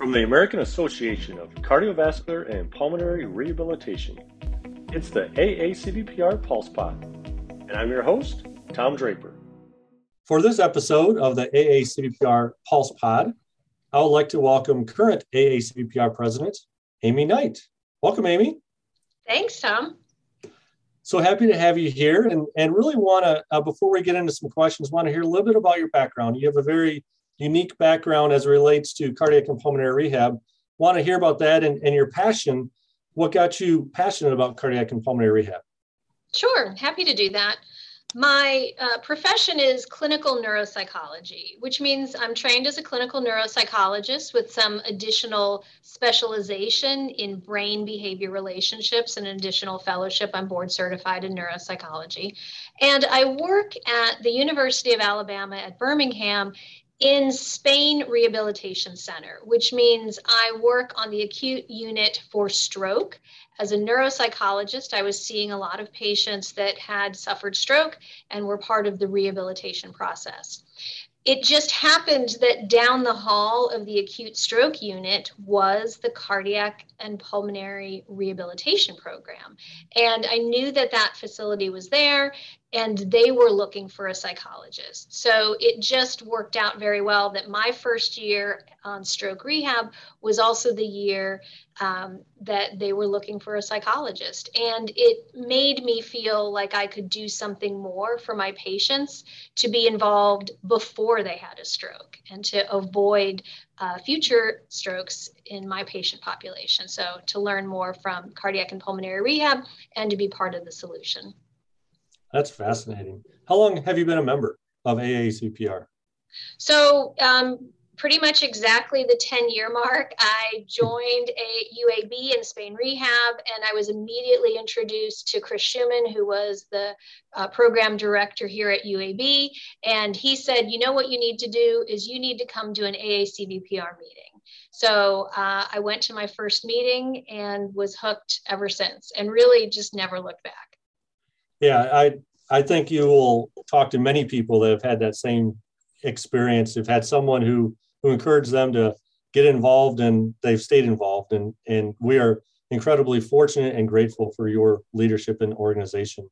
From the American Association of Cardiovascular and Pulmonary Rehabilitation, it's the AACVPR Pulse Pod, and I'm your host, Tom Draper. For this episode of the AACVPR Pulse Pod, I would like to welcome current AACVPR President, Amy Knight. Welcome, Amy. Thanks, Tom. So happy to have you here, and really want to, before we get into some questions, want to hear a little bit about your background. You have a very unique background as it relates to cardiac and pulmonary rehab. Want to hear about that and your passion. What got you passionate about cardiac and pulmonary rehab? Sure, happy to do that. My profession is clinical neuropsychology, which means I'm trained as a clinical neuropsychologist with some additional specialization in brain behavior relationships and an additional fellowship. I'm board certified in neuropsychology. And I work at the University of Alabama at Birmingham in Spain Rehabilitation Center, which means I work on the acute unit for stroke. As a neuropsychologist, I was seeing a lot of patients that had suffered stroke and were part of the rehabilitation process. It just happened that down the hall of the acute stroke unit was the cardiac and pulmonary rehabilitation program. And I knew that that facility was there and they were looking for a psychologist. So it just worked out very well that my first year on stroke rehab was also the year that they were looking for a psychologist. And it made me feel like I could do something more for my patients to be involved before they had a stroke and to avoid future strokes in my patient population. So to learn more from cardiac and pulmonary rehab and to be part of the solution. That's fascinating. How long have you been a member of AACPR? So pretty much exactly the 10-year mark. I joined a UAB in Spain Rehab, and I was immediately introduced to Chris Schumann, who was the program director here at UAB. And he said, you know what you need to do is you need to come to an AACVPR meeting. So I went to my first meeting and was hooked ever since and really just never looked back. Yeah, I think you will talk to many people that have had that same experience. They've had someone who encouraged them to get involved, and they've stayed involved. And we are incredibly fortunate and grateful for your leadership and organization.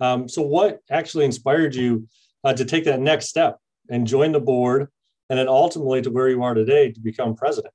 So what actually inspired you to take that next step and join the board, and then ultimately to where you are today to become president?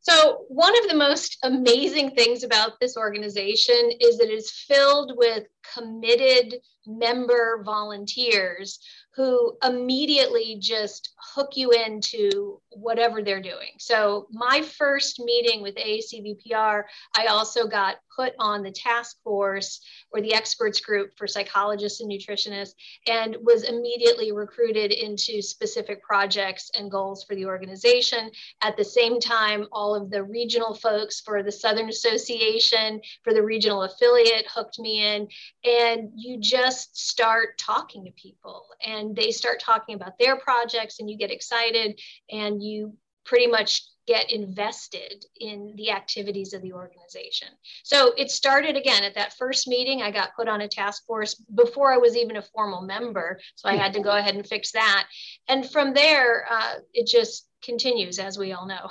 So one of the most amazing things about this organization is that it is filled with committed member volunteers who immediately just hook you into whatever they're doing. So my first meeting with AACVPR, I also got put on the task force or the experts group for psychologists and nutritionists and was immediately recruited into specific projects and goals for the organization. At the same time, all of the regional folks for the Southern Association, for the regional affiliate hooked me in, and you just start talking to people and they start talking about their projects and you get excited and you pretty much get invested in the activities of the organization. So it started again at that first meeting. I got put on a task force before I was even a formal member. So I had to go ahead and fix that. And from there, it just continues, as we all know.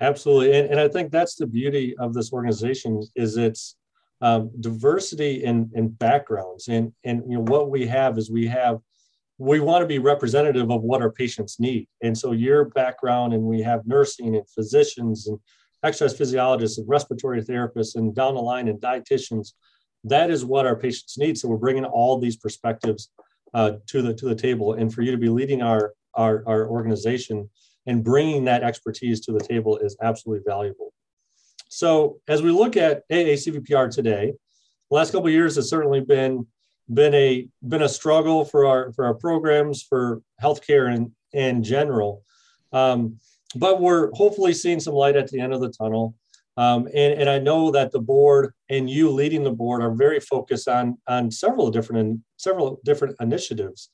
Absolutely. And I think that's the beauty of this organization is its diversity in backgrounds. And you know what we have is we want to be representative of what our patients need. And so your background, and we have nursing and physicians and exercise physiologists and respiratory therapists and down the line and dietitians, that is what our patients need. So we're bringing all these perspectives to the table. And for you to be leading our organization and bringing that expertise to the table is absolutely valuable. So as we look at AACVPR today, the last couple of years has certainly been a struggle for our programs, for healthcare in general. But we're hopefully seeing some light at the end of the tunnel. And I know that the board and you leading the board are very focused on several different initiatives.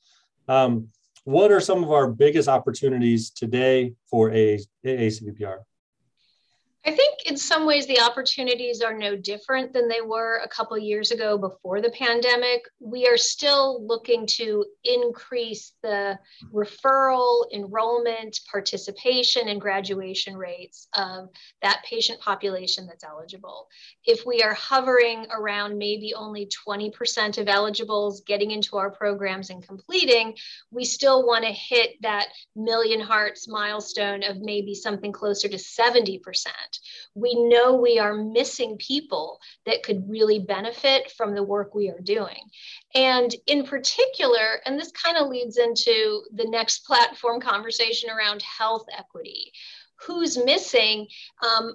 What are some of our biggest opportunities today for AACVPR? I think in some ways the opportunities are no different than they were a couple of years ago before the pandemic. We are still looking to increase the referral, enrollment, participation, and graduation rates of that patient population that's eligible. If we are hovering around maybe only 20% of eligibles getting into our programs and completing, we still want to hit that Million Hearts milestone of maybe something closer to 70%. We know we are missing people that could really benefit from the work we are doing. And in particular, and this kind of leads into the next platform conversation around health equity, who's missing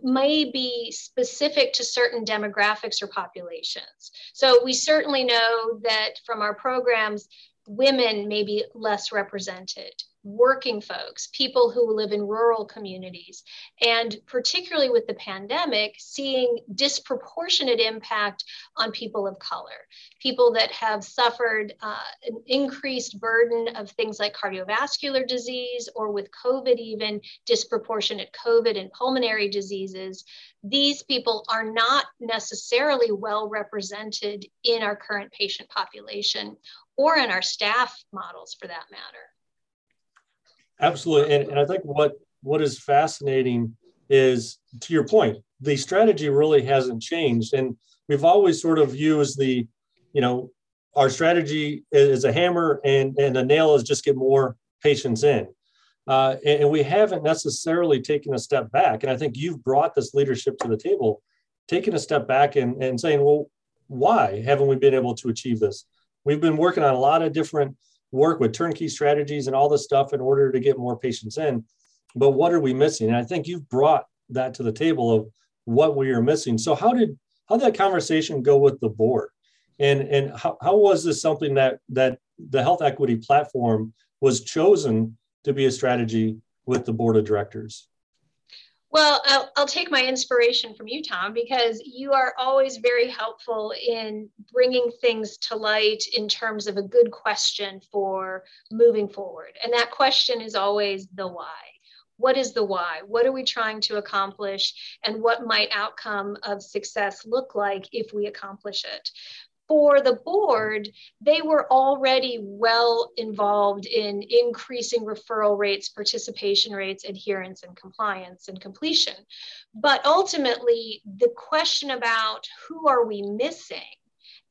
may be specific to certain demographics or populations. So we certainly know that from our programs, women may be less represented, working folks, people who live in rural communities, and particularly with the pandemic, seeing disproportionate impact on people of color, people that have suffered an increased burden of things like cardiovascular disease, or with COVID even, disproportionate COVID and pulmonary diseases. These people are not necessarily well represented in our current patient population or in our staff models for that matter. Absolutely. And I think what is fascinating is, to your point, the strategy really hasn't changed. And we've always sort of used the, you know, our strategy is a hammer and the nail is just get more patients in. And we haven't necessarily taken a step back. And I think you've brought this leadership to the table, taking a step back and saying, well, why haven't we been able to achieve this? We've been working on a lot of different work with turnkey strategies and all this stuff in order to get more patients in. But what are we missing? And I think you've brought that to the table of what we are missing. So how did that conversation go with the board? And how was this something that the health equity platform was chosen to be a strategy with the board of directors? Well, I'll take my inspiration from you, Tom, because you are always very helpful in bringing things to light in terms of a good question for moving forward. And that question is always the why. What is the why? What are we trying to accomplish? And what might outcome of success look like if we accomplish it? For the board, they were already well involved in increasing referral rates, participation rates, adherence and compliance and completion. But ultimately, the question about who are we missing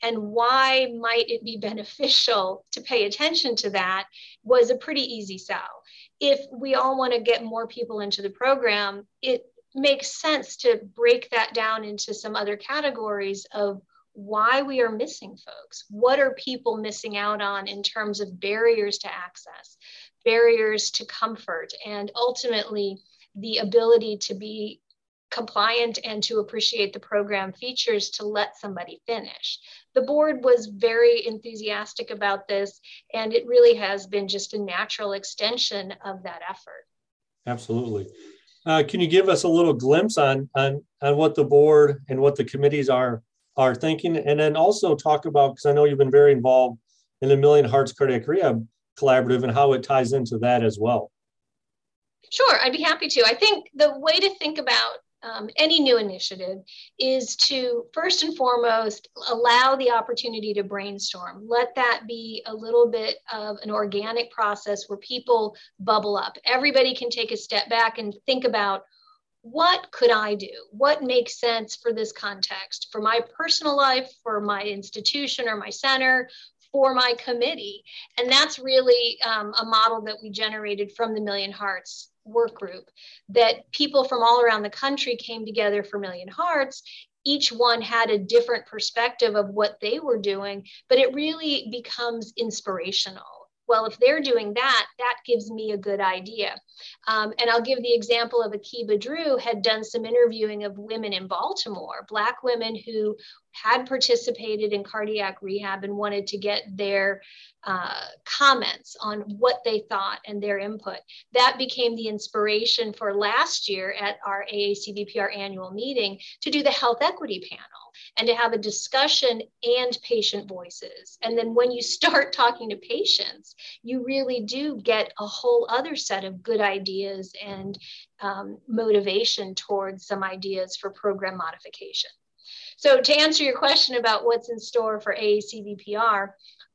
and why might it be beneficial to pay attention to that was a pretty easy sell. If we all want to get more people into the program, it makes sense to break that down into some other categories of why we are missing folks. What are people missing out on in terms of barriers to access, barriers to comfort, and ultimately the ability to be compliant and to appreciate the program features to let somebody finish. The board was very enthusiastic about this, and it really has been just a natural extension of that effort. Absolutely. Can you give us a little glimpse on what the board and what the committees are thinking, and then also talk about, because I know you've been very involved in the Million Hearts Cardiac Rehab Collaborative and how it ties into that as well. Sure, I'd be happy to. I think the way to think about any new initiative is to first and foremost allow the opportunity to brainstorm. Let that be a little bit of an organic process where people bubble up. Everybody can take a step back and think about, what could I do? What makes sense for this context, for my personal life, for my institution or my center, for my committee? And that's really a model that we generated from the Million Hearts work group, that people from all around the country came together for Million Hearts. Each one had a different perspective of what they were doing, but it really becomes inspirational. Well, if they're doing that, that gives me a good idea. And I'll give the example of Akiba Drew had done some interviewing of women in Baltimore, Black women who had participated in cardiac rehab and wanted to get their comments on what they thought and their input. That became the inspiration for last year at our AACVPR annual meeting to do the health equity panel. and to have a discussion and patient voices. And then when you start talking to patients, you really do get a whole other set of good ideas and motivation towards some ideas for program modification. So to answer your question about what's in store for AACVPR,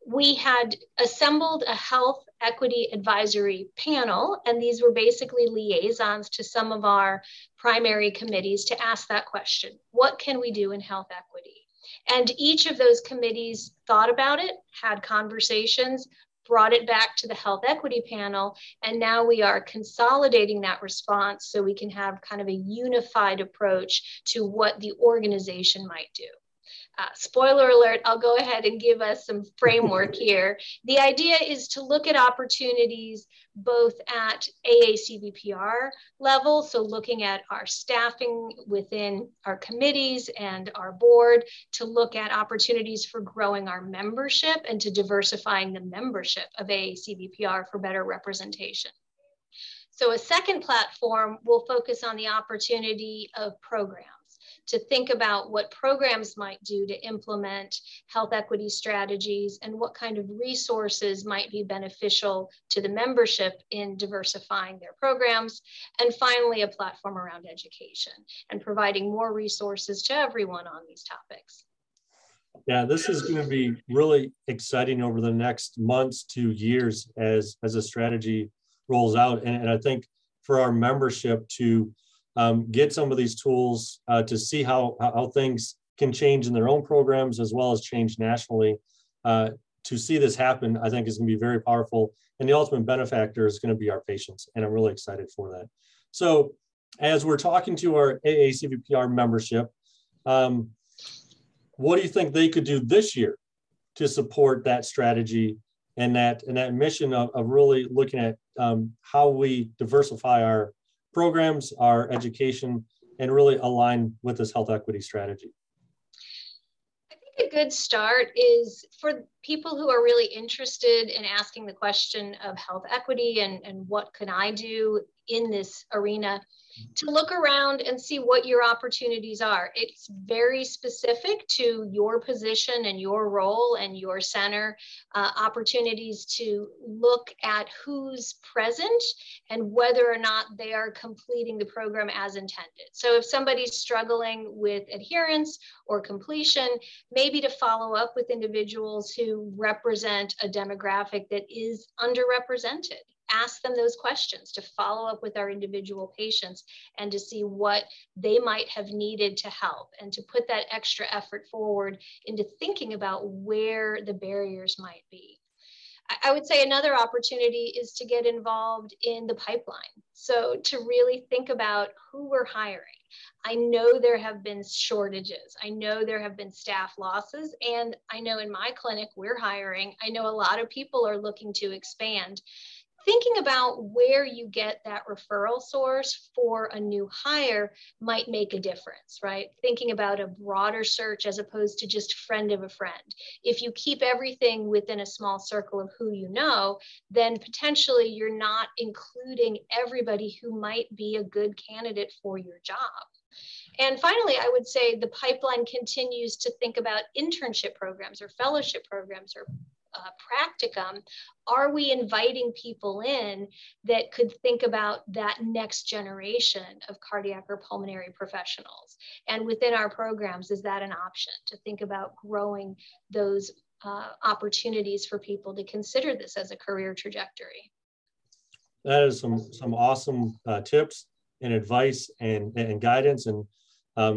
we had assembled a health equity advisory panel, and these were basically liaisons to some of our primary committees to ask that question: what can we do in health equity? And each of those committees thought about it, had conversations, brought it back to the health equity panel, and now we are consolidating that response so we can have kind of a unified approach to what the organization might do. Spoiler alert, I'll go ahead and give us some framework here. The idea is to look at opportunities both at AACVPR level, so looking at our staffing within our committees and our board, to look at opportunities for growing our membership and to diversifying the membership of AACVPR for better representation. So a second platform will focus on the opportunity of programs, to think about what programs might do to implement health equity strategies and what kind of resources might be beneficial to the membership in diversifying their programs. And finally, a platform around education and providing more resources to everyone on these topics. Yeah, this is going to be really exciting over the next months to years as a strategy rolls out. And I think for our membership to get some of these tools to see how things can change in their own programs as well as change nationally. To see this happen, I think is going to be very powerful. And the ultimate benefactor is going to be our patients. And I'm really excited for that. So as we're talking to our AACVPR membership, what do you think they could do this year to support that strategy and that mission of really looking at how we diversify our programs, our education, and really align with this health equity strategy? I think a good start is for people who are really interested in asking the question of health equity and what can I do in this arena, to look around and see what your opportunities are. It's very specific to your position and your role and your center, opportunities to look at who's present and whether or not they are completing the program as intended. So if somebody's struggling with adherence or completion, maybe to follow up with individuals who represent a demographic that is underrepresented. Ask them those questions, to follow up with our individual patients and to see what they might have needed to help and to put that extra effort forward into thinking about where the barriers might be. I would say another opportunity is to get involved in the pipeline. So to really think about who we're hiring. I know there have been shortages. I know there have been staff losses. And I know in my clinic, we're hiring. I know a lot of people are looking to expand. Thinking about where you get that referral source for a new hire might make a difference, right? Thinking about a broader search as opposed to just friend of a friend. If you keep everything within a small circle of who you know, then potentially you're not including everybody who might be a good candidate for your job. And finally, I would say the pipeline continues to think about internship programs or fellowship programs or practicum. Are we inviting people in that could think about that next generation of cardiac or pulmonary professionals? And within our programs, is that an option to think about growing those opportunities for people to consider this as a career trajectory? That is some awesome tips and advice and guidance, and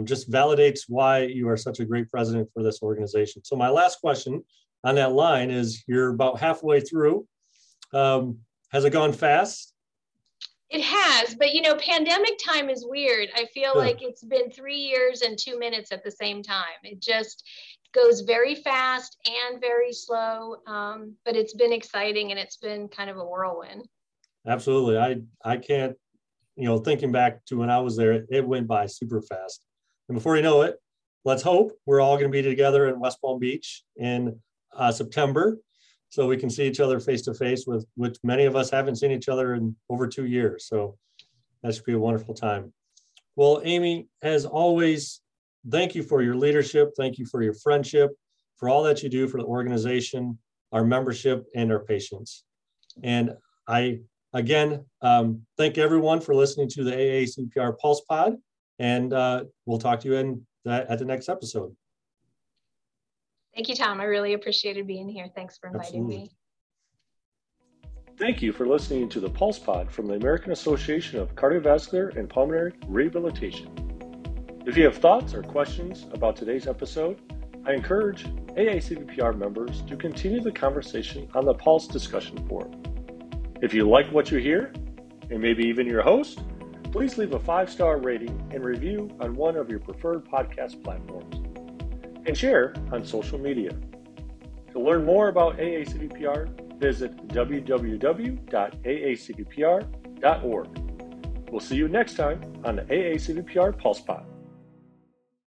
just validates why you are such a great president for this organization. So my last question on that line is, you're about halfway through. Has it gone fast? It has, but you know, pandemic time is weird. I feel like it's been 3 years and 2 minutes at the same time. It just goes very fast and very slow, but it's been exciting and it's been kind of a whirlwind. Absolutely. I can't, you know, thinking back to when I was there, it went by super fast. And before you know it, let's hope we're all going to be together in West Palm Beach in September, so we can see each other face to face, with which many of us haven't seen each other in over 2 years. So that should be a wonderful time. Well, Amy, as always, thank you for your leadership. Thank you for your friendship, for all that you do for the organization, our membership, and our patients. And I, again, thank everyone for listening to the AACPR Pulse Pod, and we'll talk to you at the next episode. Thank you, Tom. I really appreciated being here. Thanks for inviting me. Thank you for listening to the Pulse Pod from the American Association of Cardiovascular and Pulmonary Rehabilitation. If you have thoughts or questions about today's episode, I encourage AACVPR members to continue the conversation on the Pulse discussion forum. If you like what you hear, and maybe even your host, please leave a 5-star rating and review on one of your preferred podcast platforms, and share on social media. To learn more about AACVPR, visit www.aacvpr.org. We'll see you next time on the AACVPR Pulse Pod.